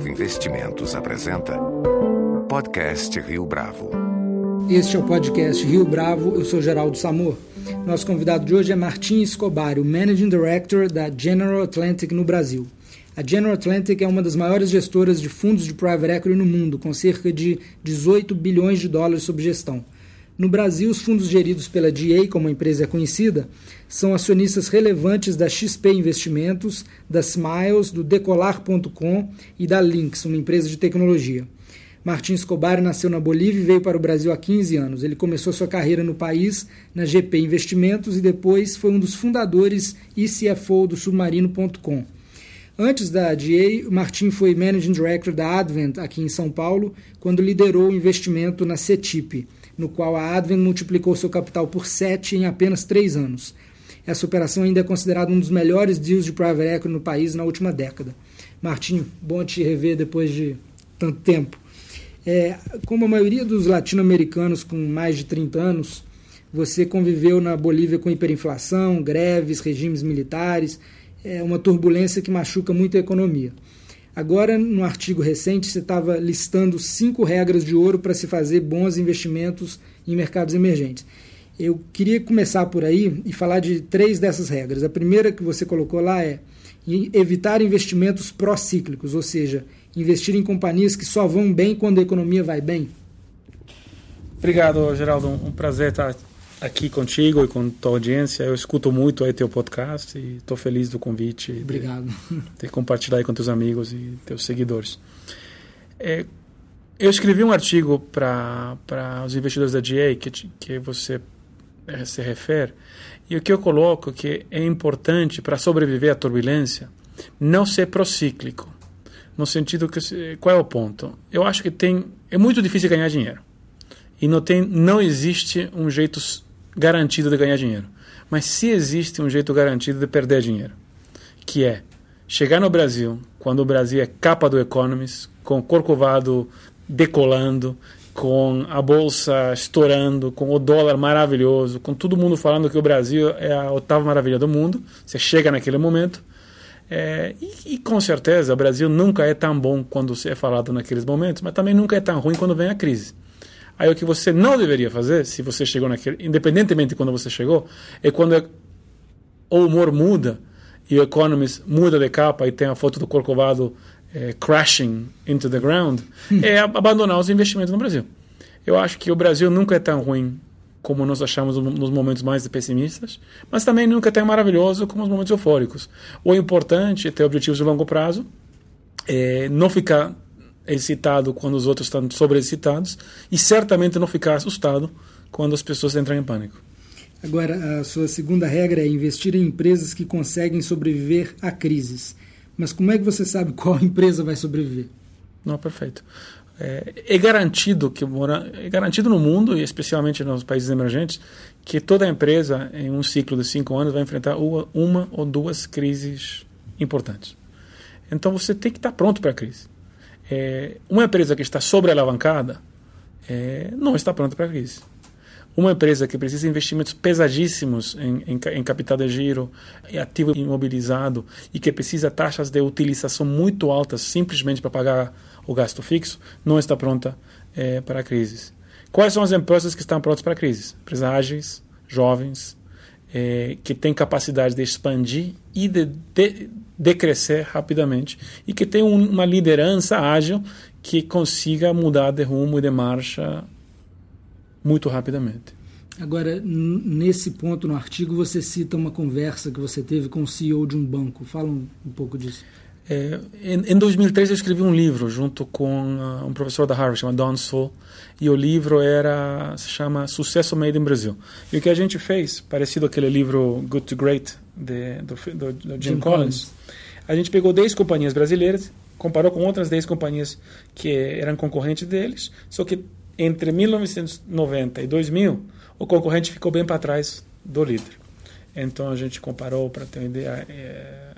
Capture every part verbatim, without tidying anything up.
Bravo Investimentos apresenta Podcast Rio Bravo. Este é o podcast Rio Bravo, eu sou Geraldo Samor. Nosso convidado de hoje é Martin Escobar, o Managing Director da General Atlantic no Brasil. A General Atlantic é uma das maiores gestoras de fundos de private equity no mundo, com cerca de dezoito bilhões de dólares sob gestão. No Brasil, os fundos geridos pela G A, como a empresa é conhecida, são acionistas relevantes da X P Investimentos, da Smiles, do Decolar ponto com e da Lynx, uma empresa de tecnologia. Martin Escobar nasceu na Bolívia e veio para o Brasil há quinze anos. Ele começou sua carreira no país, na G P Investimentos, e depois foi um dos fundadores e C F O do Submarino ponto com. Antes da G A, Martin foi Managing Director da Advent, aqui em São Paulo, quando liderou o investimento na CETIP, no qual a Advent multiplicou seu capital por sete em apenas três anos. Essa operação ainda é considerada um dos melhores deals de private equity no país na última década. Martin, bom te rever depois de tanto tempo. É, como a maioria dos latino-americanos com mais de trinta anos, você conviveu na Bolívia com hiperinflação, greves, regimes militares, é uma turbulência que machuca muito a economia. Agora, num artigo recente, você estava listando cinco regras de ouro para se fazer bons investimentos em mercados emergentes. Eu queria começar por aí e falar de três dessas regras. A primeira que você colocou lá é evitar investimentos pró-cíclicos, ou seja, investir em companhias que só vão bem quando a economia vai bem. Obrigado, Geraldo. Um prazer estar aqui contigo e com tua audiência. Eu escuto muito aí teu podcast e estou feliz do convite. Obrigado. De, de compartilhar aí com teus amigos e teus seguidores. É, eu escrevi um artigo para para os investidores da G A que, que você é, se refere, e o que eu coloco que é importante para sobreviver à turbulência não ser procíclico, no sentido que, qual é o ponto? Eu acho que tem, é muito difícil ganhar dinheiro e não, tem, não existe um jeito garantido de ganhar dinheiro. Mas se existe um jeito garantido de perder dinheiro, que é chegar no Brasil, quando o Brasil é capa do Economist, com o Corcovado decolando, com a Bolsa estourando, com o dólar maravilhoso, com todo mundo falando que o Brasil é a oitava maravilha do mundo, você chega naquele momento, é, e, e com certeza o Brasil nunca é tão bom quando é falado naqueles momentos, mas também nunca é tão ruim quando vem a crise. Aí o que você não deveria fazer, se você chegou naquele, independentemente de quando você chegou, é quando o humor muda e o Economist muda de capa e tem a foto do Corcovado é, crashing into the ground, hum. é abandonar os investimentos no Brasil. Eu acho que o Brasil nunca é tão ruim como nós achamos nos momentos mais pessimistas, mas também nunca é tão maravilhoso como os momentos eufóricos. O importante é ter objetivos de longo prazo, é, não ficar excitado quando os outros estão sobreexcitados e certamente não ficar assustado quando as pessoas entram em pânico. Agora, a sua segunda regra é investir em empresas que conseguem sobreviver a crises. Mas como é que você sabe qual empresa vai sobreviver? Não, perfeito. É, é garantido que mora, é garantido no mundo, e especialmente nos países emergentes, que toda empresa, em um ciclo de cinco anos, vai enfrentar uma, uma ou duas crises importantes. Então você tem que estar pronto para a crise. É, uma empresa que está sobrealavancada é, não está pronta para a crise. Uma empresa que precisa de investimentos pesadíssimos em, em, em capital de giro, em ativo imobilizado e que precisa de taxas de utilização muito altas simplesmente para pagar o gasto fixo, não está pronta é, para a crise. Quais são as empresas que estão prontas para a crise? Empresas ágeis, jovens, é, que têm capacidade de expandir e de, de decrescer rapidamente e que tem um, uma liderança ágil que consiga mudar de rumo e de marcha muito rapidamente. Agora, n- nesse ponto no artigo, você cita uma conversa que você teve com o C E O de um banco. Fala um, um pouco disso. É, em, em dois mil e três, eu escrevi um livro junto com uh, um professor da Harvard, chamado Don Sull, e o livro era, se chama Sucesso Made in Brasil. E o que a gente fez, parecido àquele livro Good to Great, de, do, do, do Jim, Jim Collins, Collins, a gente pegou dez companhias brasileiras, comparou com outras dez companhias que eram concorrentes deles, só que entre mil novecentos e noventa e dois mil, o concorrente ficou bem para trás do líder. Então a gente comparou, para ter uma ideia, é,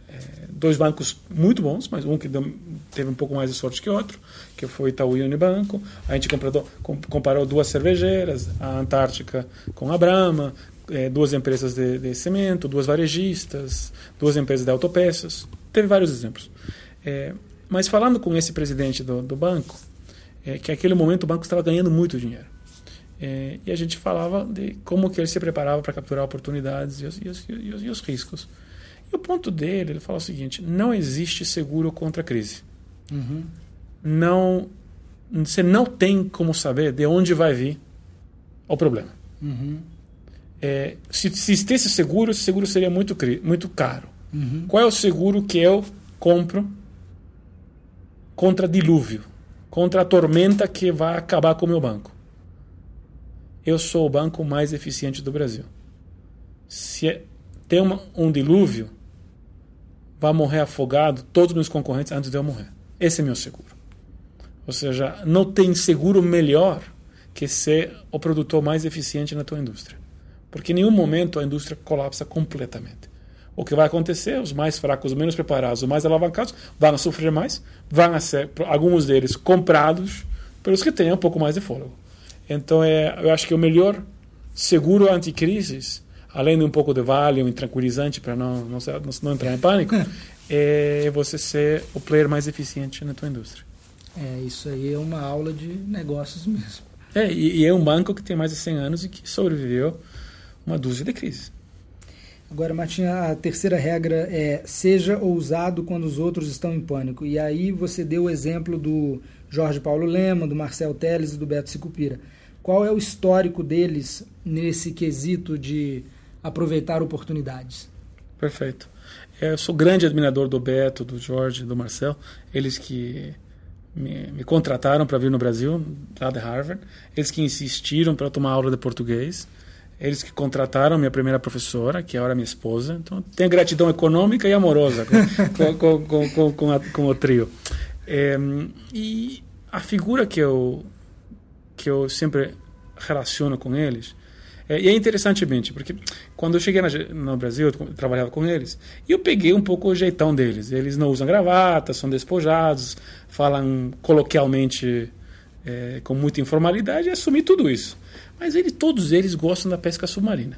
é, dois bancos muito bons, mas um que deu, teve um pouco mais de sorte que o outro, que foi Itaú e Unibanco. A gente comparou, comparou duas cervejeiras, a Antártica com a Brahma, é, duas empresas de, de cimento, duas varejistas, duas empresas de autopeças. Teve vários exemplos. É, Mas falando com esse presidente do, do banco, é, que naquele momento o banco estava ganhando muito dinheiro. É, e a gente falava de como que ele se preparava para capturar oportunidades e os, e, os, e, os, e os riscos. E o ponto dele, ele fala o seguinte, não existe seguro contra a crise. Uhum. Não, você não tem como saber de onde vai vir o problema. Uhum. É, se existisse seguro, esse seguro seria muito, muito caro. Uhum. Qual é o seguro que eu compro contra dilúvio, contra a tormenta que vai acabar com o meu banco? Eu sou o banco mais eficiente do Brasil. Se tem uma, um dilúvio, vai morrer afogado todos os meus concorrentes antes de eu morrer. Esse é meu seguro. Ou seja, não tem seguro melhor que ser o produtor mais eficiente na tua indústria. Porque em nenhum momento a indústria colapsa completamente. O que vai acontecer? Os mais fracos, os menos preparados, os mais alavancados, vão sofrer mais, vão ser, alguns deles, comprados pelos que têm um pouco mais de fôlego. Então, é, eu acho que o melhor seguro anticrises, além de um pouco de Valium e tranquilizante para não, não, não entrar em pânico, é você ser o player mais eficiente na tua indústria. É, isso aí é uma aula de negócios mesmo. É, e, e é um banco que tem mais de cem anos e que sobreviveu uma dúzia de crises. Agora, Martin, a terceira regra é seja ousado quando os outros estão em pânico. E aí você deu o exemplo do Jorge Paulo Lema, do Marcel Telles e do Beto Sicupira. Qual é o histórico deles nesse quesito de aproveitar oportunidades? Perfeito. Eu sou grande admirador do Beto, do Jorge, do Marcel. Eles que me, me contrataram para vir no Brasil, lá de Harvard. Eles que insistiram para tomar aula de português. Eles que contrataram minha primeira professora, que agora é minha esposa. Então, tenho gratidão econômica e amorosa com, com, com, com, com, a, com o trio. É, e a figura que eu, que eu sempre relaciono com eles... É, e é interessantemente, porque quando eu cheguei na, no Brasil, eu trabalhava com eles, e eu peguei um pouco o jeitão deles. Eles não usam gravata, são despojados, falam coloquialmente... É, com muita informalidade, assumir tudo isso. Mas ele, todos eles gostam da pesca submarina.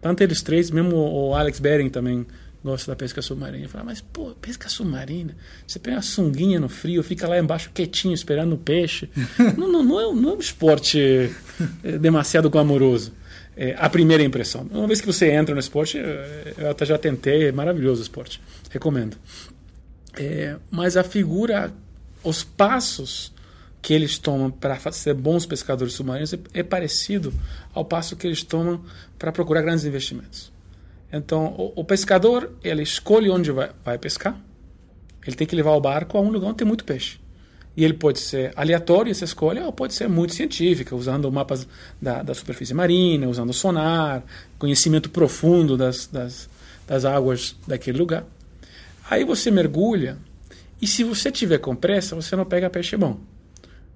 Tanto eles três, mesmo o Alex Bering também gosta da pesca submarina. Fala, mas pô, pesca submarina, você pega uma sunguinha no frio, fica lá embaixo quietinho, esperando o peixe. não, não, não, é, não é um esporte demasiado glamouroso. É, a primeira impressão. Uma vez que você entra no esporte, eu até já tentei, é maravilhoso o esporte. Recomendo. É, mas a figura, os passos que eles tomam para ser bons pescadores submarinos é parecido ao passo que eles tomam para procurar grandes investimentos. Então, o, o pescador, ele escolhe onde vai, vai pescar, ele tem que levar o barco a um lugar onde tem muito peixe. E ele pode ser aleatório, essa escolha, ou pode ser muito científica, usando mapas da, da superfície marina, usando sonar, conhecimento profundo das, das, das águas daquele lugar. Aí você mergulha, e se você tiver com pressa, você não pega peixe bom.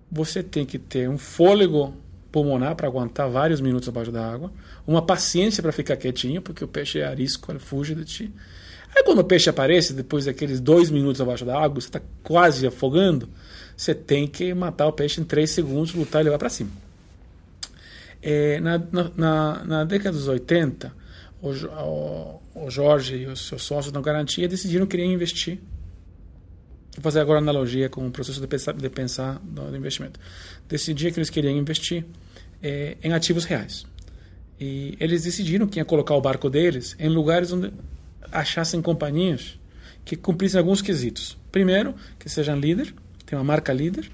Você tem que ter um fôlego pulmonar para aguentar vários minutos abaixo da água, uma paciência para ficar quietinho, porque o peixe é arisco, ele fuge de ti. Aí quando o peixe aparece, depois daqueles dois minutos abaixo da água, você está quase afogando, você tem que matar o peixe em três segundos, lutar e levar para cima. É, na, na, na década dos oitenta, o, o, o Jorge e os seus sócios na Garantia decidiram que iriam investir. Vou fazer agora analogia com o processo de pensar, de pensar do investimento. Decidiram que eles queriam investir é, em ativos reais. E eles decidiram que ia colocar o barco deles em lugares onde achassem companhias que cumprissem alguns quesitos. Primeiro, que sejam líder, tem uma marca líder.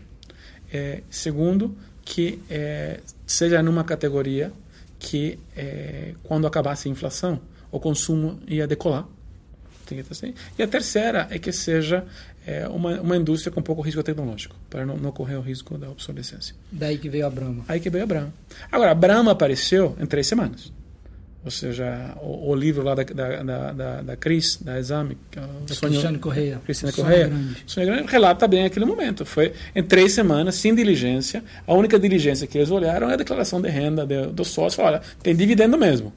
É, segundo, que é, seja numa categoria que, é, quando acabasse a inflação, o consumo ia decolar. E a terceira é que seja é, uma, uma indústria com pouco risco tecnológico, para não, não correr o risco da obsolescência. Daí que veio a Brahma. Aí que veio a Brahma. Agora, a Brahma apareceu em três semanas. Ou seja, o, o livro lá da, da, da, da, da Cris, da Exame, da Cristiane Correia, Cristina Correia, Sonho Grande, relata bem aquele momento. Foi em três semanas, sem diligência. A única diligência que eles olharam é a declaração de renda de, do sócio. Falaram, olha, tem dividendo mesmo.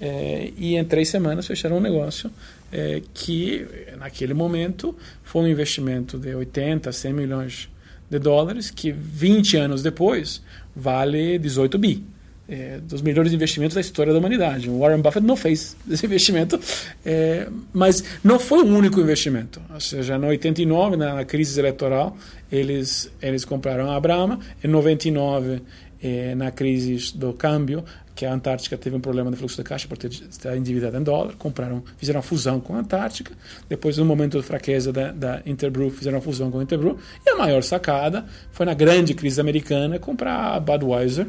É, e em três semanas fecharam um negócio é, que, naquele momento, foi um investimento de oitenta, cem milhões de dólares, que vinte anos depois vale dezoito bi. é, dos melhores investimentos da história da humanidade. O Warren Buffett não fez esse investimento, é, mas não foi o único investimento. Ou seja, em oitenta e nove, na crise eleitoral, eles, eles compraram a Brahma. Em noventa e nove, é, na crise do câmbio, que a Antártica teve um problema de fluxo de caixa por estar endividada em dólar, compraram, fizeram a fusão com a Antártica. Depois, no momento de fraqueza da, da Interbrew, fizeram a fusão com a Interbrew. E a maior sacada foi na grande crise americana comprar a Budweiser,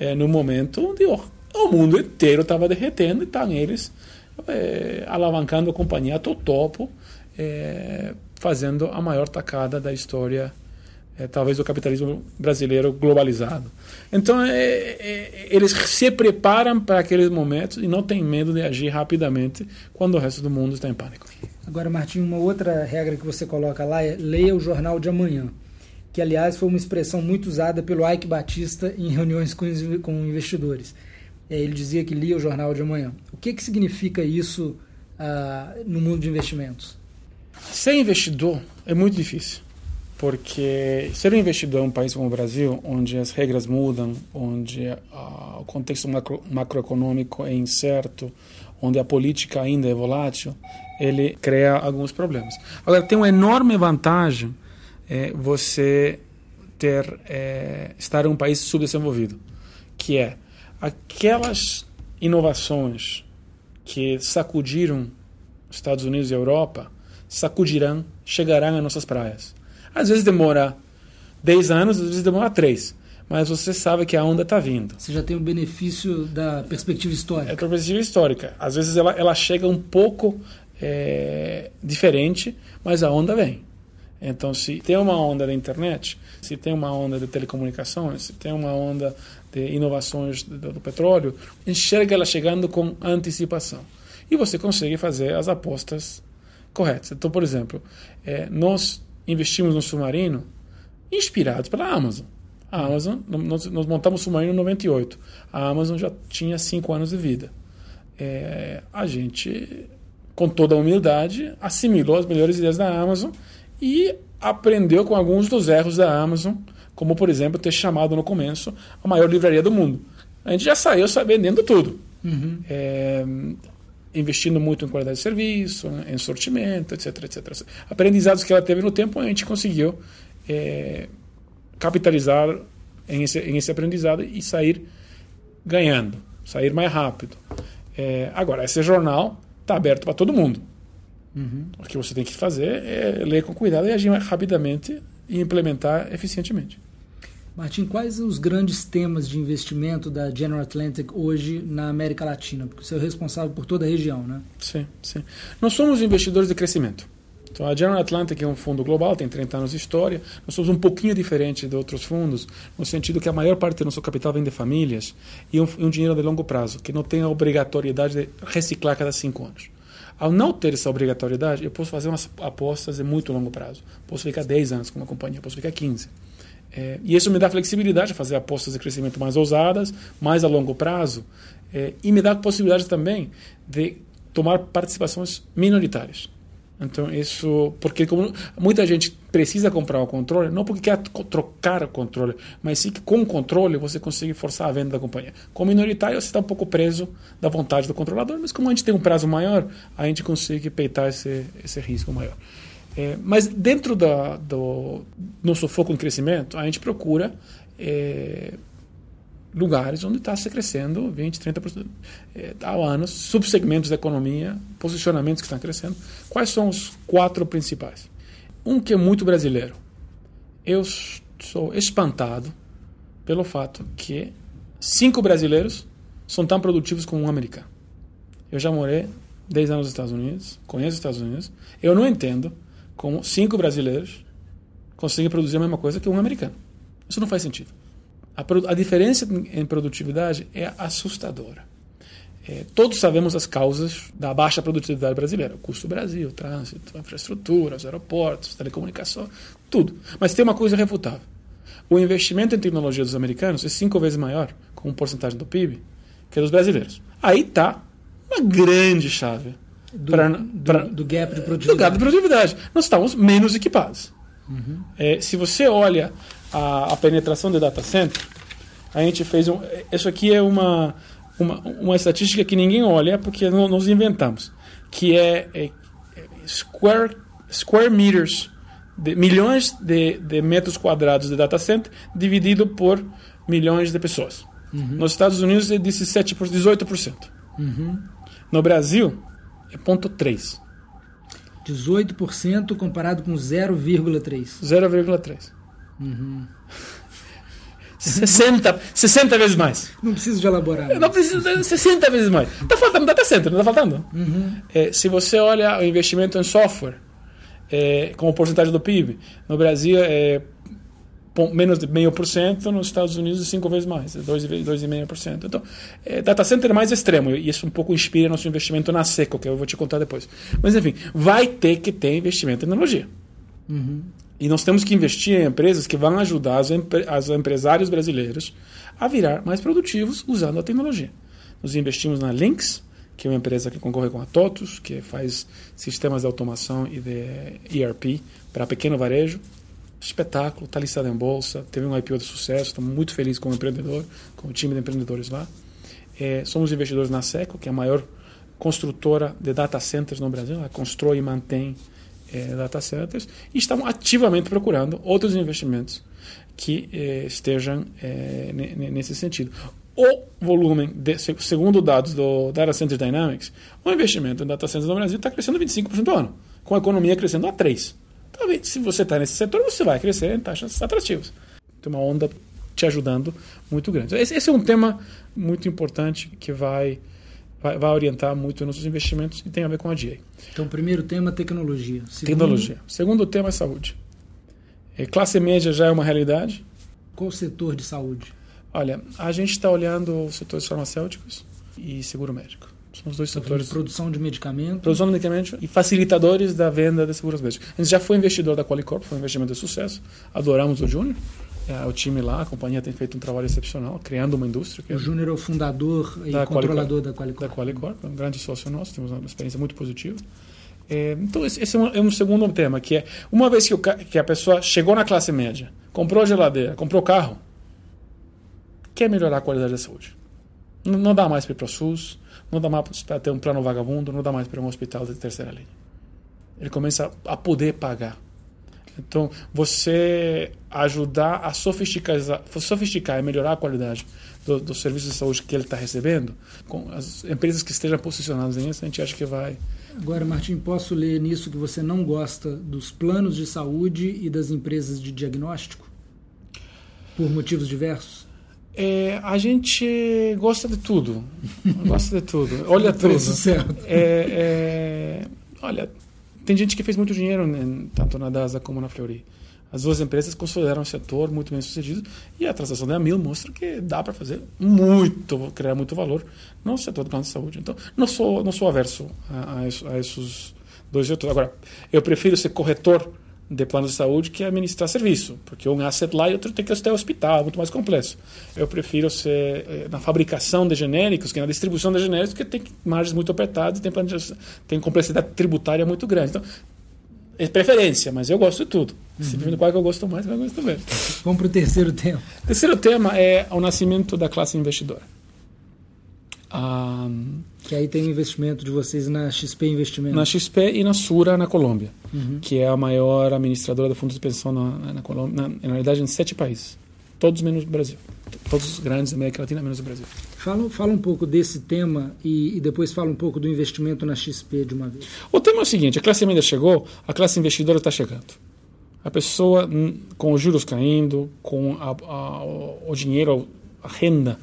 é, no momento onde oh, o mundo inteiro estava derretendo, e estavam eles é, alavancando a companhia até o topo, é, fazendo a maior tacada da história, É, talvez do capitalismo brasileiro globalizado. Então, é, é, eles se preparam para aqueles momentos e não têm medo de agir rapidamente quando o resto do mundo está em pânico. Agora, Martin, uma outra regra que você coloca lá é leia o jornal de amanhã, que, aliás, foi uma expressão muito usada pelo Ike Batista em reuniões com, com investidores. É, ele dizia que lia o jornal de amanhã. O que, que significa isso ah, no mundo de investimentos? Ser investidor é muito difícil. Porque ser um investidor em um país como o Brasil, onde as regras mudam, onde uh, o contexto macro, macroeconômico é incerto, onde a política ainda é volátil, ele cria alguns problemas. Agora, tem uma enorme vantagem é, você ter, é, estar em um país subdesenvolvido, que é aquelas inovações que sacudiram Estados Unidos e Europa, sacudirão, chegarão às nossas praias. Às vezes demora dez anos, às vezes demora três. Mas você sabe que a onda está vindo. Você já tem o benefício da perspectiva histórica. É a perspectiva histórica. Às vezes ela, ela chega um pouco é, diferente, mas a onda vem. Então, se tem uma onda da internet, se tem uma onda de telecomunicações, se tem uma onda de inovações do, do petróleo, enxerga ela chegando com antecipação. E você consegue fazer as apostas corretas. Então, por exemplo, é, nós... investimos no Submarino inspirados pela Amazon. A Amazon, nós, nós montamos o Submarino em noventa e oito. A Amazon já tinha cinco anos de vida. É, a gente, com toda a humildade, assimilou as melhores ideias da Amazon e aprendeu com alguns dos erros da Amazon, como, por exemplo, ter chamado no começo a maior livraria do mundo. A gente já saiu vendendo tudo. Uhum. É, investindo muito em qualidade de serviço, em sortimento, etc, etcétera. Aprendizados que ela teve no tempo, a gente conseguiu é, capitalizar em esse, em esse aprendizado e sair ganhando, sair mais rápido. É, agora, esse jornal está aberto para todo mundo. Uhum. O que você tem que fazer é ler com cuidado e agir rapidamente e implementar eficientemente. Martin, quais os grandes temas de investimento da General Atlantic hoje na América Latina? Porque você é o responsável por toda a região, né? Sim, sim. Nós somos investidores de crescimento. Então, a General Atlantic é um fundo global, tem trinta anos de história. Nós somos um pouquinho diferente de outros fundos, no sentido que a maior parte do nosso capital vem de famílias e um, um dinheiro de longo prazo, que não tem a obrigatoriedade de reciclar cada cinco anos. Ao não ter essa obrigatoriedade, eu posso fazer umas apostas de muito longo prazo. Posso ficar dez anos com uma companhia, posso ficar quinze. É, e isso me dá flexibilidade a fazer apostas de crescimento mais ousadas, mais a longo prazo, é, e me dá a possibilidade também de tomar participações minoritárias. Então, isso... Porque como muita gente precisa comprar o controle, não porque quer trocar o controle, mas sim que com o controle você consegue forçar a venda da companhia. Como minoritário, você está um pouco preso da vontade do controlador, mas como a gente tem um prazo maior, a gente consegue peitar esse, esse risco maior. É, mas dentro da, do nosso foco em crescimento, a gente procura é, lugares onde está se crescendo vinte por cento, trinta por cento é, ao ano, subsegmentos da economia, posicionamentos que estão crescendo. Quais são os quatro principais? Um que é muito brasileiro. Eu sou espantado pelo fato que cinco brasileiros são tão produtivos como um americano. Eu já morei dez anos nos Estados Unidos, conheço os Estados Unidos, eu não entendo como cinco brasileiros conseguem produzir a mesma coisa que um americano. Isso não faz sentido. A, a diferença em produtividade é assustadora. É, todos sabemos as causas da baixa produtividade brasileira. O custo do Brasil, o trânsito, a infraestrutura, os aeroportos, telecomunicação, tudo. Mas tem uma coisa irrefutável. O investimento em tecnologia dos americanos é cinco vezes maior, com um porcentagem do P I B, que é dos brasileiros. Aí está uma grande chave. Do, pra, do, pra, do gap de produtividade. Do gap de produtividade. Nós estamos menos equipados. Uhum. É, se você olha a, a penetração de data center, a gente fez um... Isso aqui é uma, uma, uma estatística que ninguém olha, porque nós inventamos, que é, é square, square meters, de, milhões de, de metros quadrados de data center, dividido por milhões de pessoas. Uhum. Nos Estados Unidos é dezessete por cento, dezoito por cento. Uhum. No Brasil é zero vírgula três por cento. dezoito por cento comparado com zero vírgula três por cento. zero vírgula três por cento. Uhum. sessenta, sessenta vezes mais. Não preciso de elaborar. Não preciso, sessenta vezes mais. Está faltando data center, não está faltando. Uhum. É, se você olha o investimento em software, é, como porcentagem do P I B, no Brasil é menos de zero vírgula cinco por cento, nos Estados Unidos é cinco vezes mais, é dois vírgula cinco por cento. Então, é, data center é mais extremo, e isso um pouco inspira nosso investimento na SECO, que eu vou te contar depois. Mas, enfim, vai ter que ter investimento em tecnologia. Uhum. E nós temos que investir em empresas que vão ajudar os empre- empresários brasileiros a virar mais produtivos usando a tecnologia. Nós investimos na Lynx, que é uma empresa que concorre com a Totvs, que faz sistemas de automação e de E R P para pequeno varejo. Espetáculo, está listada em bolsa, teve um I P O de sucesso, estamos muito felizes com o empreendedor, com o time de empreendedores lá. É, somos investidores na SECO, que é a maior construtora de data centers no Brasil, ela constrói e mantém é, data centers, e estamos ativamente procurando outros investimentos que é, estejam é, n- n- nesse sentido. O volume, de, segundo dados do Data Center Dynamics, o investimento em data centers no Brasil está crescendo vinte e cinco por cento ao ano, com a economia crescendo a três por cento. Talvez, se você está nesse setor, você vai crescer em taxas atrativas. Tem uma onda te ajudando muito grande. Esse, esse é um tema muito importante que vai, vai, vai orientar muito nossos investimentos e tem a ver com a D I A. Então, primeiro tema, tecnologia. Segundo... Tecnologia. Segundo tema é saúde. É, classe média já é uma realidade. Qual o setor de saúde? Olha, a gente está olhando os setores farmacêuticos e seguro médico. São os dois setores. De produção de medicamentos. Produção de medicamentos e facilitadores da venda de seguros médicos. A gente já foi investidor da Qualicorp, foi um investimento de sucesso. Adoramos o Júnior, é, o time lá, a companhia tem feito um trabalho excepcional, criando uma indústria. O Júnior é o fundador e da controlador Qualicorp, da Qualicorp. Da Qualicorp, um grande sócio nosso, temos uma experiência muito positiva. É, então, esse, esse é, um, é um segundo tema, que é, uma vez que, o, que a pessoa chegou na classe média, comprou geladeira, comprou carro, quer melhorar a qualidade da saúde. Não, não dá mais para ir para o SUS, não dá mais para ter um plano vagabundo, não dá mais para um hospital de terceira linha. Ele começa a poder pagar. Então, você ajudar a sofisticar, sofisticar e melhorar a qualidade do, do serviço de saúde que ele está recebendo, com as empresas que estejam posicionadas nisso, a gente acha que vai... Agora, Martin, posso ler nisso que você não gosta dos planos de saúde e das empresas de diagnóstico? Por motivos diversos? É, a gente gosta de tudo, gosta de tudo, olha tudo. Certo. É, é, olha, tem gente que fez muito dinheiro, né, tanto na DASA como na Fleury. As duas empresas consolidaram o setor muito bem sucedido e a transação da Amil mostra que dá para fazer muito, criar muito valor no setor do plano de saúde. Então, não sou, não sou averso a, a, a esses dois setores. Agora, eu prefiro ser corretor de plano de saúde que é administrar serviço, porque um asset lá e outro tem que ter hospital, é muito mais complexo. Eu prefiro ser é, na fabricação de genéricos, que na distribuição de genéricos, porque tem margens muito apertadas e tem, tem complexidade tributária muito grande. Então, é preferência, mas eu gosto de tudo. Uhum. Simplesmente qual é que eu gosto mais, mas eu gosto mesmo. Vamos para o terceiro tema. O terceiro tema é o nascimento da classe investidora. Ah, que aí tem o investimento de vocês na X P Investimentos. Na X P e na Sura, na Colômbia, uhum. que é a maior administradora de fundos de pensão na, na Colômbia, na, na realidade em sete países, todos menos o Brasil. Todos os grandes da América Latina, menos o Brasil. Fala, fala um pouco desse tema e, e depois fala um pouco do investimento na X P de uma vez. O tema é o seguinte, a classe média chegou, a classe investidora está chegando. A pessoa, com os juros caindo, com a, a, o dinheiro, a renda,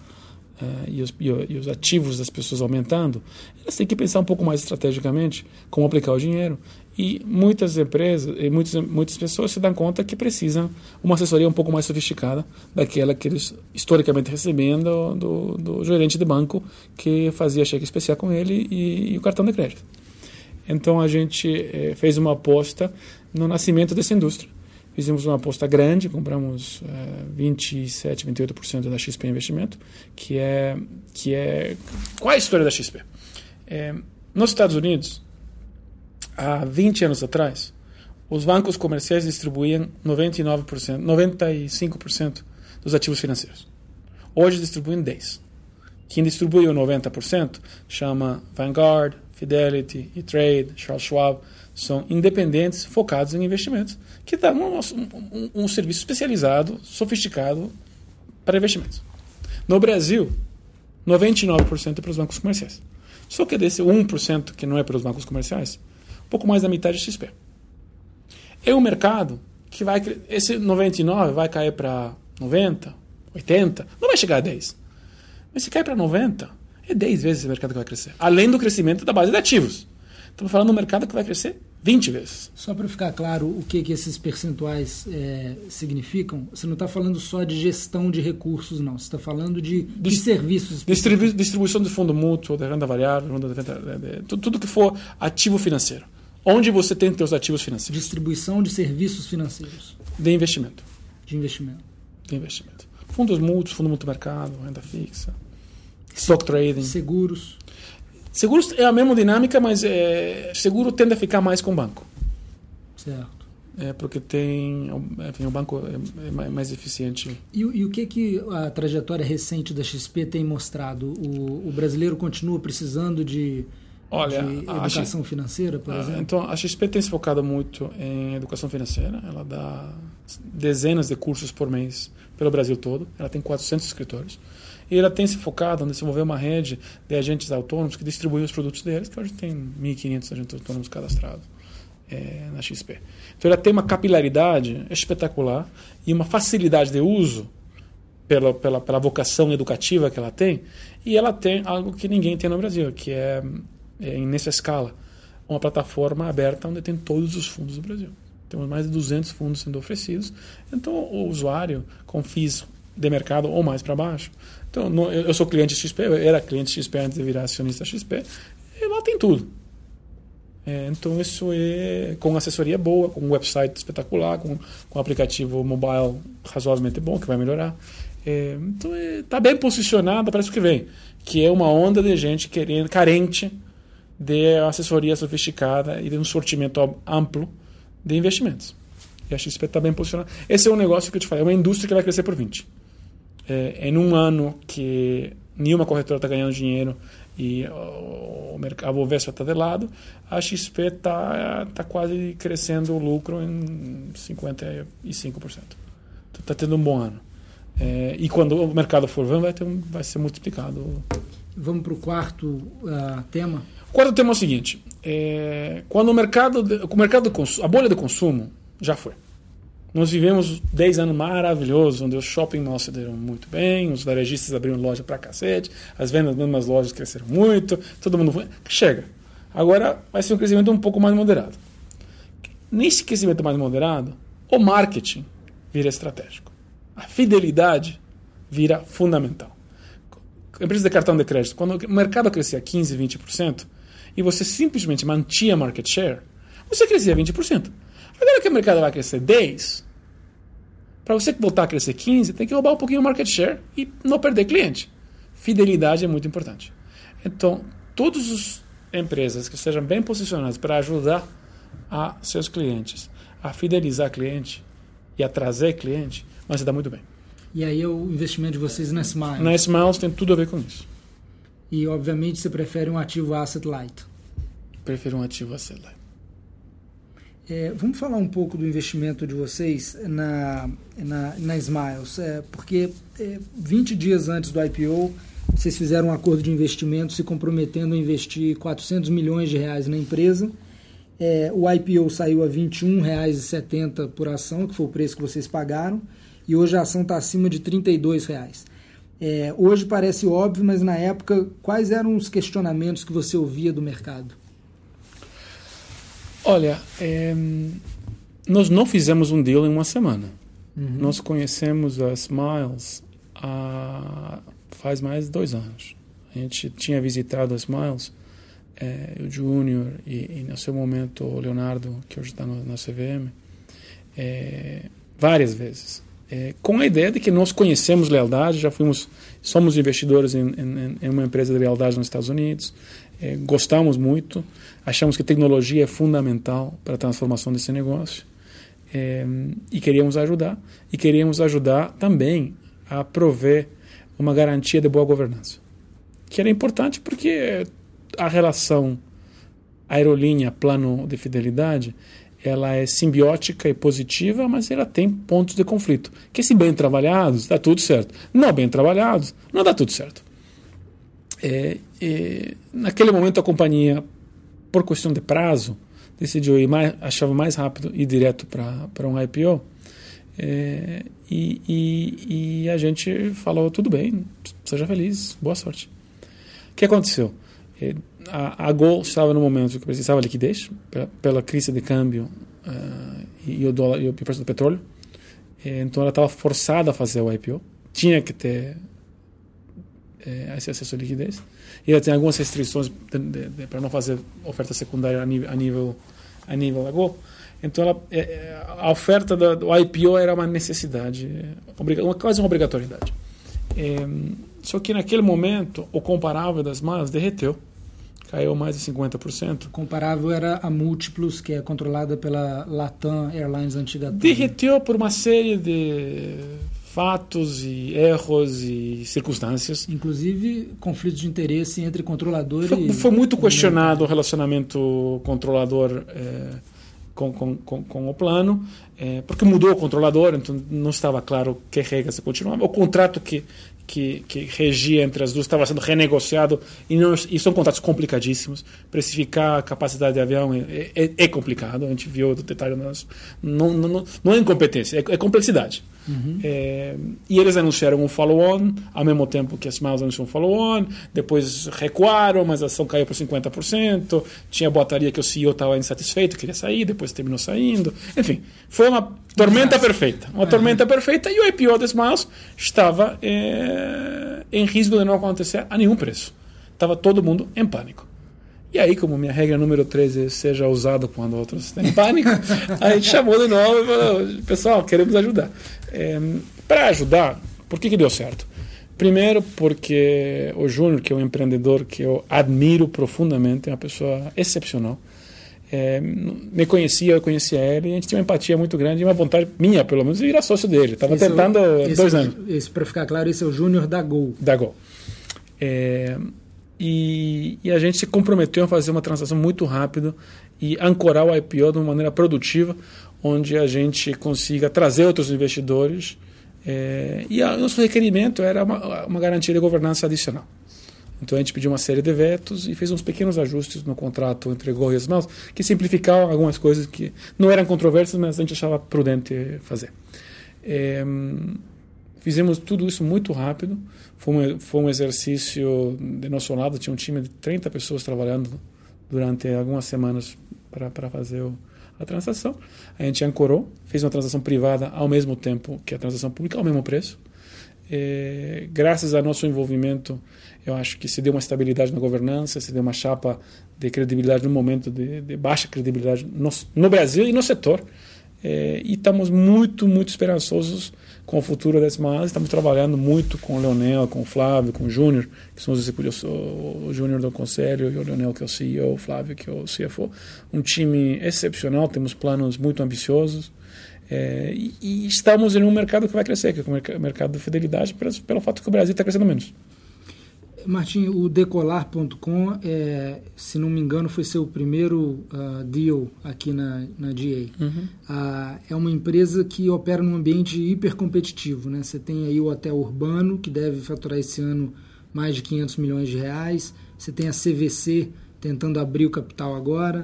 Uh, e, os, e os ativos das pessoas aumentando, elas têm que pensar um pouco mais estrategicamente como aplicar o dinheiro. E muitas empresas, e muitas, muitas pessoas se dão conta que precisam uma assessoria um pouco mais sofisticada daquela que eles historicamente recebiam do, do, do gerente de banco que fazia cheque especial com ele e, e o cartão de crédito. Então a gente eh, fez uma aposta no nascimento dessa indústria. Fizemos uma aposta grande, compramos uh, vinte e sete, vinte e oito por cento da X P Investimento, que é, que é... Qual é a história da X P? É, nos Estados Unidos, há vinte anos atrás, os bancos comerciais distribuíam noventa e nove por cento, noventa e cinco por cento dos ativos financeiros. hoje distribuindo dez. Quem distribuiu noventa por cento chama Vanguard, Fidelity, E-Trade, Charles Schwab, são independentes, focados em investimentos, que dão um, um, um serviço especializado, sofisticado para investimentos. No Brasil, noventa e nove por cento é para os bancos comerciais. Só que desse um por cento que não é para os bancos comerciais, pouco mais da metade é X P. É um mercado que vai... Esse noventa e nove por cento vai cair para noventa por cento, oitenta por cento, não vai chegar a dez por cento. Mas se cair para noventa por cento, é dez vezes esse mercado que vai crescer. Além do crescimento da base de ativos. Estamos falando de um mercado que vai crescer vinte vezes. Só para ficar claro o que, que esses percentuais é, significam, você não está falando só de gestão de recursos, não. Você está falando de, de Dis- serviços. Distribu- distribuição de fundo mútuo, de renda variável, de renda, de, de, de, tudo que for ativo financeiro. Onde você tem os seus ativos financeiros. Distribuição de serviços financeiros. De investimento. De investimento. De investimento. Fundos mútuos, fundo mútuo mercado, renda fixa. Stock trading. Seguros. Seguros é a mesma dinâmica, mas é, seguro tende a ficar mais com o banco. Certo. É porque tem, enfim, o banco é mais eficiente. E, e o que, que a trajetória recente da X P tem mostrado? O, o brasileiro continua precisando de, Olha, de educação X, financeira, por a, exemplo? Então, a X P tem se focado muito em educação financeira. Ela dá dezenas de cursos por mês pelo Brasil todo. Ela tem quatrocentos escritórios. E ela tem se focado em desenvolver uma rede de agentes autônomos que distribuem os produtos deles, que hoje tem mil e quinhentos agentes autônomos cadastrados é, na X P. Então ela tem uma capilaridade espetacular e uma facilidade de uso pela, pela, pela vocação educativa que ela tem, e ela tem algo que ninguém tem no Brasil, que é, é nessa escala, uma plataforma aberta onde tem todos os fundos do Brasil. Temos mais de duzentos fundos sendo oferecidos, então o usuário com F I I S de mercado ou mais para baixo. Então, no, eu, eu sou cliente X P, eu era cliente X P antes de virar acionista X P, e lá tem tudo. É, então, isso é com assessoria boa, com um website espetacular, com, com um aplicativo mobile razoavelmente bom, que vai melhorar. É, então, está é, bem posicionado para isso que vem, que é uma onda de gente querendo, carente de assessoria sofisticada e de um sortimento amplo de investimentos. E a X P está bem posicionada. Esse é um negócio que eu te falei, é uma indústria que vai crescer por vinte. É, em um ano que nenhuma corretora está ganhando dinheiro e o mercado, a Bovespa está de lado, a X P está tá quase crescendo o lucro em cinquenta e cinco por cento. Está tendo um bom ano. É, e quando o mercado for vendo, vai, ter um, vai ser multiplicado. Vamos para o quarto uh, tema? O quarto tema é o seguinte. É, quando o mercado, o mercado consu- a bolha do consumo já foi. Nós vivemos dez anos maravilhosos, onde os shopping malls se deram muito bem, os varejistas abriram loja pra cacete, as vendas das mesmas lojas cresceram muito, todo mundo foi. Chega. Agora vai ser um crescimento um pouco mais moderado. Nesse crescimento mais moderado, o marketing vira estratégico. A fidelidade vira fundamental. Empresa de cartão de crédito, quando o mercado crescia quinze por cento, vinte por cento, e você simplesmente mantinha market share, você crescia vinte por cento. Agora que o mercado vai crescer dez por cento, para você voltar a crescer quinze por cento, tem que roubar um pouquinho o market share e não perder cliente. Fidelidade é muito importante. Então, todas as empresas que sejam bem posicionadas para ajudar a seus clientes a fidelizar cliente e a trazer cliente, mas se dá muito bem. E aí o investimento de vocês na Smiles? Na Smiles tem tudo a ver com isso. E, obviamente, você prefere um ativo asset light? Prefiro um ativo asset light. É, vamos falar um pouco do investimento de vocês na, na, na Smiles, é, porque é, vinte dias antes do I P O, vocês fizeram um acordo de investimento se comprometendo a investir quatrocentos milhões de reais na empresa. É, o I P O saiu a vinte e um reais e setenta centavos por ação, que foi o preço que vocês pagaram, e hoje a ação está acima de trinta e dois reais. É, hoje parece óbvio, mas na época, quais eram os questionamentos que você ouvia do mercado? Olha, é, nós não fizemos um deal em uma semana. Uhum. Nós conhecemos a Smiles há, faz mais de dois anos. A gente tinha visitado a Smiles, é, o Júnior e, e, no seu momento, o Leonardo, que hoje está na C V M, é, várias vezes. É, com a ideia de que nós conhecemos lealdade, já fomos, somos investidores em, em, em uma empresa de lealdade nos Estados Unidos, é, gostamos muito, achamos que tecnologia é fundamental para a transformação desse negócio, é, e queríamos ajudar. E queríamos ajudar também a prover uma garantia de boa governança, que era importante porque a relação aerolínea-plano de fidelidade ela é simbiótica e positiva, mas ela tem pontos de conflito, que se bem trabalhados dá tudo certo, não bem trabalhados não dá tudo certo. É, é, naquele momento a companhia, por questão de prazo, decidiu ir mais, achava mais rápido ir direto para um I P O, é, e, e, e a gente falou, tudo bem, seja feliz, boa sorte. O que aconteceu? É, a, a Gol estava no momento que precisava de liquidez, pela, pela crise de câmbio uh, e o dólar e o preço do petróleo, é, então ela estava forçada a fazer o I P O, tinha que ter é, esse acesso à liquidez, e ela tem algumas restrições para não fazer oferta secundária a nível, a nível, a nível da Gol. Então ela, é, a oferta do, do I P O era uma necessidade, uma, quase uma obrigatoriedade. É, só que naquele momento o comparável das Smiles derreteu, caiu mais de cinquenta por cento. O comparável era a Múltiplos, que é controlada pela Latam Airlines, antiga Latam. Derreteu por uma série de fatos e erros e circunstâncias. Inclusive, conflitos de interesse entre controlador foi, e... Foi muito questionado o relacionamento controlador é, com, com, com, com o plano, é, porque mudou o controlador, então não estava claro que regra se continuava. O contrato que, que, que regia entre as duas estava sendo renegociado, e, não, e são contratos complicadíssimos. Precificar a capacidade de avião é, é, é complicado, a gente viu o detalhe. Nosso. Não, não, não, não é incompetência, é, é complexidade. Uhum. É, e eles anunciaram um follow-on ao mesmo tempo que a Smiles anunciou um follow-on, depois recuaram, mas a ação caiu por cinquenta por cento. Tinha botaria que o C E O estava insatisfeito, queria sair, depois terminou saindo. Enfim, foi uma tormenta perfeita, uma é. tormenta perfeita, e o I P O da Smiles estava é, em risco de não acontecer a nenhum preço. Estava todo mundo em pânico. E aí, como minha regra número treze seja usada quando outros têm pânico, a gente chamou de novo e falou, pessoal, queremos ajudar. É, para ajudar, por que, que deu certo? Primeiro, porque o Júnior, que é um empreendedor que eu admiro profundamente, é uma pessoa excepcional, é, me conhecia, eu conhecia ele, e a gente tinha uma empatia muito grande, e uma vontade minha, pelo menos, de virar sócio dele. Estava tentando há dois anos. Isso, para ficar claro, esse é o Júnior da Gol. Da Gol. É... E, e a gente se comprometeu a fazer uma transação muito rápida e ancorar o I P O de uma maneira produtiva, onde a gente consiga trazer outros investidores. É, e o nosso requerimento era uma, uma garantia de governança adicional. Então a gente pediu uma série de vetos e fez uns pequenos ajustes no contrato entre Gol e Smiles, que simplificavam algumas coisas que não eram controversas, mas a gente achava prudente fazer. É, fizemos tudo isso muito rápido. Foi um, foi um exercício de nosso lado. Tinha um time de trinta pessoas trabalhando durante algumas semanas para para fazer o, a transação. A gente ancorou, fez uma transação privada ao mesmo tempo que a transação pública, ao mesmo preço. E, graças ao nosso envolvimento, eu acho que se deu uma estabilidade na governança, se deu uma chapa de credibilidade no momento de, de baixa credibilidade no, no Brasil e no setor. É, e estamos muito, muito esperançosos com o futuro da Smiles. Estamos trabalhando muito com o Leonel, com o Flávio, com o Júnior, que são os executivos, o Júnior do Conselho, e o Leonel, que é o C E O, o Flávio, que é o C F O. Um time excepcional, temos planos muito ambiciosos. É, e, e estamos em um mercado que vai crescer, que é o mercado de fidelidade, pelo, pelo fato que o Brasil está crescendo menos. Martin, o Decolar ponto com, é, se não me engano, foi seu primeiro uh, deal aqui na, na D A. Uhum. Uh, é uma empresa que opera num ambiente hipercompetitivo, né? Você tem aí o hotel urbano, que deve faturar esse ano mais de quinhentos milhões de reais. Você tem a C V C tentando abrir o capital agora.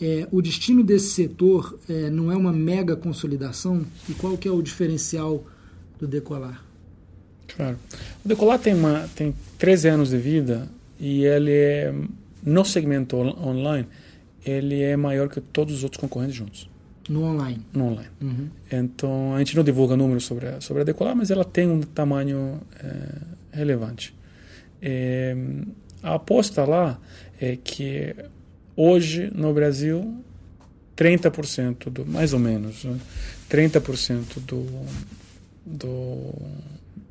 É, o destino desse setor é, não é uma mega consolidação? E qual que é o diferencial do Decolar? Claro. O Decolar tem, uma, tem treze anos de vida, e ele é, no segmento on, online, ele é maior que todos os outros concorrentes juntos. No online? No online. Uhum. Então, a gente não divulga números sobre a, sobre a Decolar, mas ela tem um tamanho é, relevante. É, a aposta lá é que hoje, no Brasil, trinta por cento, do, mais ou menos, né? trinta por cento do... do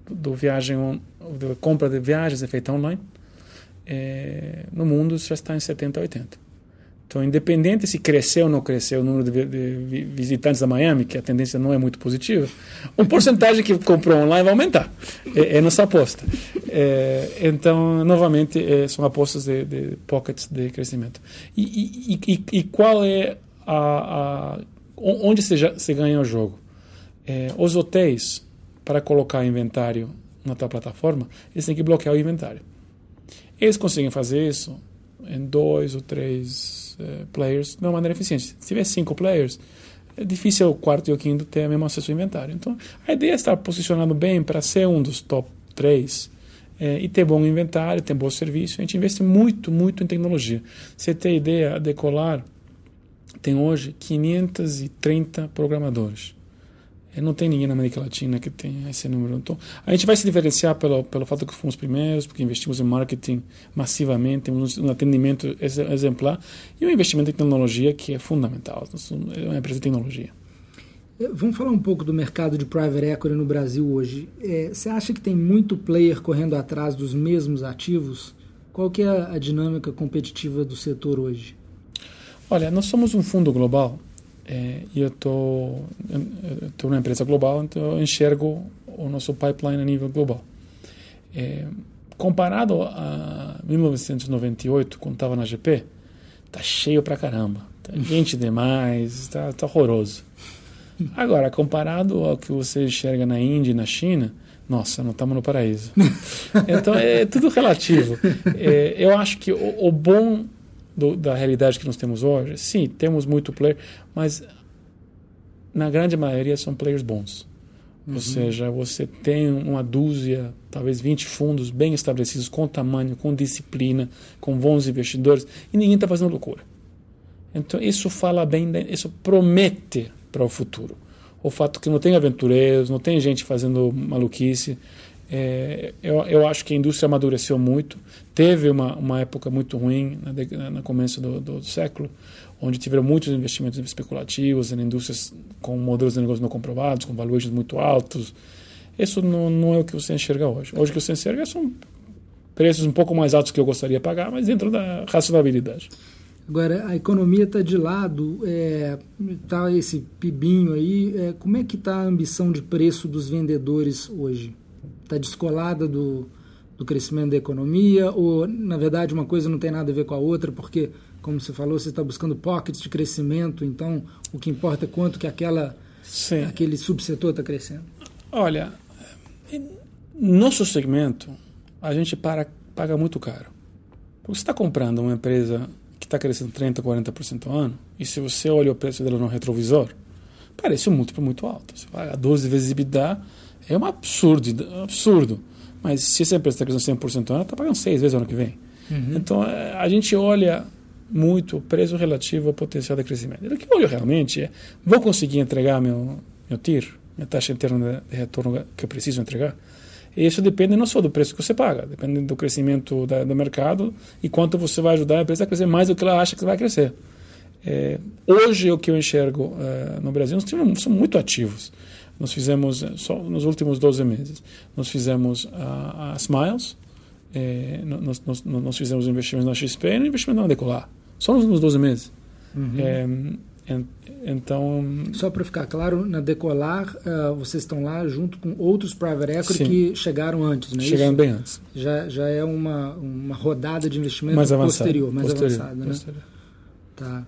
do viagem, da compra de viagens é feita online, é, no mundo já está em setenta por cento, oitenta por cento. Então, independente se cresceu ou não cresceu o número de, de visitantes da Miami, que a tendência não é muito positiva, um porcentagem que comprou online vai aumentar. É, é nossa aposta. É, então, novamente, é, são apostas de, de pockets de crescimento. E, e, e, e qual é a... a onde você, já, você ganha o jogo? É, os hotéis, para colocar inventário na tua plataforma, eles têm que bloquear o inventário. Eles conseguem fazer isso em dois ou três uh, players de uma maneira eficiente. Se tiver cinco players, é difícil o quarto e o quinto ter o mesmo acesso ao inventário. Então, a ideia é estar posicionado bem para ser um dos top três é, e ter bom inventário, ter bom serviço. A gente investe muito, muito em tecnologia. Você tem ideia, a Decolar tem hoje quinhentos e trinta programadores. Não tem ninguém na América Latina que tenha esse número. Então, a gente vai se diferenciar pelo, pelo fato que fomos primeiros, porque investimos em marketing massivamente, temos um atendimento exemplar e um investimento em tecnologia que é fundamental. É uma empresa de tecnologia. Vamos falar um pouco do mercado de private equity no Brasil hoje. É, você acha que tem muito player correndo atrás dos mesmos ativos? Qual que é a dinâmica competitiva do setor hoje? Olha, nós somos um fundo global. É, e eu estou numa empresa global, então eu enxergo o nosso pipeline a nível global. É, comparado a mil novecentos e noventa e oito, quando estava na G P, está cheio pra caramba. Tá gente demais, está tá horroroso. Agora, comparado ao que você enxerga na Índia e na China, nossa, não estamos no paraíso. Então, é tudo relativo. É, eu acho que o, o bom... Do, da realidade que nós temos hoje, sim, temos muito player, mas na grande maioria são players bons. Uhum. Ou seja, você tem uma dúzia, talvez vinte fundos bem estabelecidos, com tamanho, com disciplina, com bons investidores, e ninguém está fazendo loucura. Então, isso fala bem, isso promete para o futuro. O fato que não tem aventureiros, não tem gente fazendo maluquice. É, eu, eu acho que a indústria amadureceu muito. Teve uma, uma época muito ruim na, na começo do, do século, onde tiveram muitos investimentos especulativos em indústrias com modelos de negócio não comprovados, com valuations muito altos. Isso não, não é o que você enxerga hoje. Hoje o que você enxerga são preços um pouco mais altos que eu gostaria de pagar, mas dentro da racionalidade. Agora, a economia está de lado, está é, esse pibinho aí. É, como é que está a ambição de preço dos vendedores hoje? Está descolada do, do crescimento da economia, ou, na verdade, uma coisa não tem nada a ver com a outra, porque, como você falou, você está buscando pockets de crescimento, então o que importa é quanto que aquela, aquele subsetor está crescendo. Olha, nosso segmento, a gente para, paga muito caro. Porque você está comprando uma empresa que está crescendo trinta por cento, quarenta por cento ao ano, e se você olha o preço dela no retrovisor, parece um múltiplo muito alto. Você paga doze vezes EBITDA, é um absurdo, absurdo. Mas se essa empresa está crescendo cem por cento ao ano, está pagando seis vezes no ano que vem. Uhum. Então, a gente olha muito o preço relativo ao potencial de crescimento. O que eu olho realmente é, vou conseguir entregar meu, meu T I R, minha taxa interna de retorno que eu preciso entregar? E isso depende não só do preço que você paga, depende do crescimento da, do mercado e quanto você vai ajudar a empresa a crescer mais do que ela acha que vai crescer. É, hoje, o que eu enxergo é, no Brasil, nós somos muito ativos. Nós fizemos, só nos últimos doze meses, nós fizemos a, a Smiles, é, nós, nós, nós fizemos investimentos na X P e investimento na Decolar. Só nos, nos doze meses. Uhum. É, ent, então... Só para ficar claro, na Decolar, uh, vocês estão lá junto com outros private equity que chegaram antes, não é chegaram isso? Bem antes. Já, já é uma, uma rodada de investimento mais avançado, posterior, mais avançada. Né? Posterior. Tá.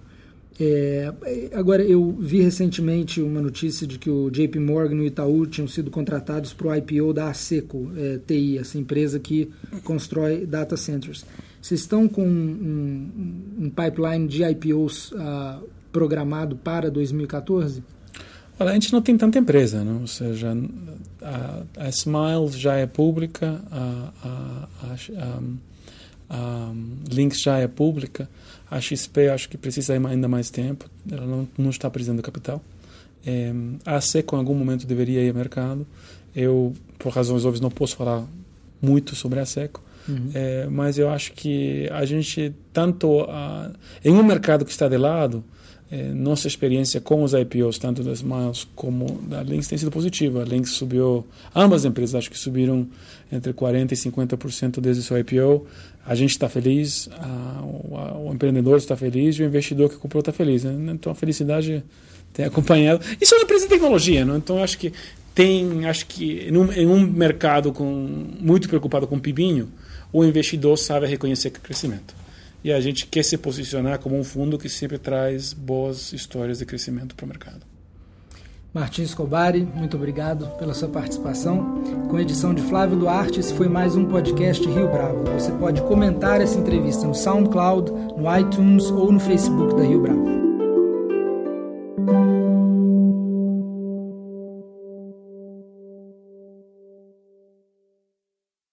É, agora, eu vi recentemente uma notícia de que o J P Morgan e o Itaú tinham sido contratados para o I P O da SECO, é, T I, essa empresa que constrói data centers. Vocês estão com um, um, um pipeline de I P Os uh, programado para dois mil e quatorze? Olha, a gente não tem tanta empresa, né? Ou seja, a, a Smiles já é pública, a, a, a, a, a Lynx já é pública. A X P acho que precisa ainda mais tempo, ela não, não está precisando de capital. É, a SECO em algum momento deveria ir ao mercado. Eu, por razões óbvias, não posso falar muito sobre a SECO. Uhum. É, mas eu acho que a gente, tanto a, em um mercado que está de lado, é, nossa experiência com os I P Os, tanto das Smiles como da Lynx, tem sido positiva. A Lynx subiu, ambas as empresas acho que subiram entre quarenta por cento e cinquenta por cento desde o seu I P O. A gente está feliz, a, a, o empreendedor está feliz e o investidor que comprou está feliz. Né? Então a felicidade tem acompanhado. Isso é uma empresa de tecnologia, né? Então eu acho que tem, acho que num, em um mercado com, muito preocupado com o pibinho, o investidor sabe reconhecer crescimento. E a gente quer se posicionar como um fundo que sempre traz boas histórias de crescimento para o mercado. Martin Escobar, muito obrigado pela sua participação. Com edição de Flávio Duarte, esse foi mais um podcast Rio Bravo. Você pode comentar essa entrevista no SoundCloud, no iTunes ou no Facebook da Rio Bravo.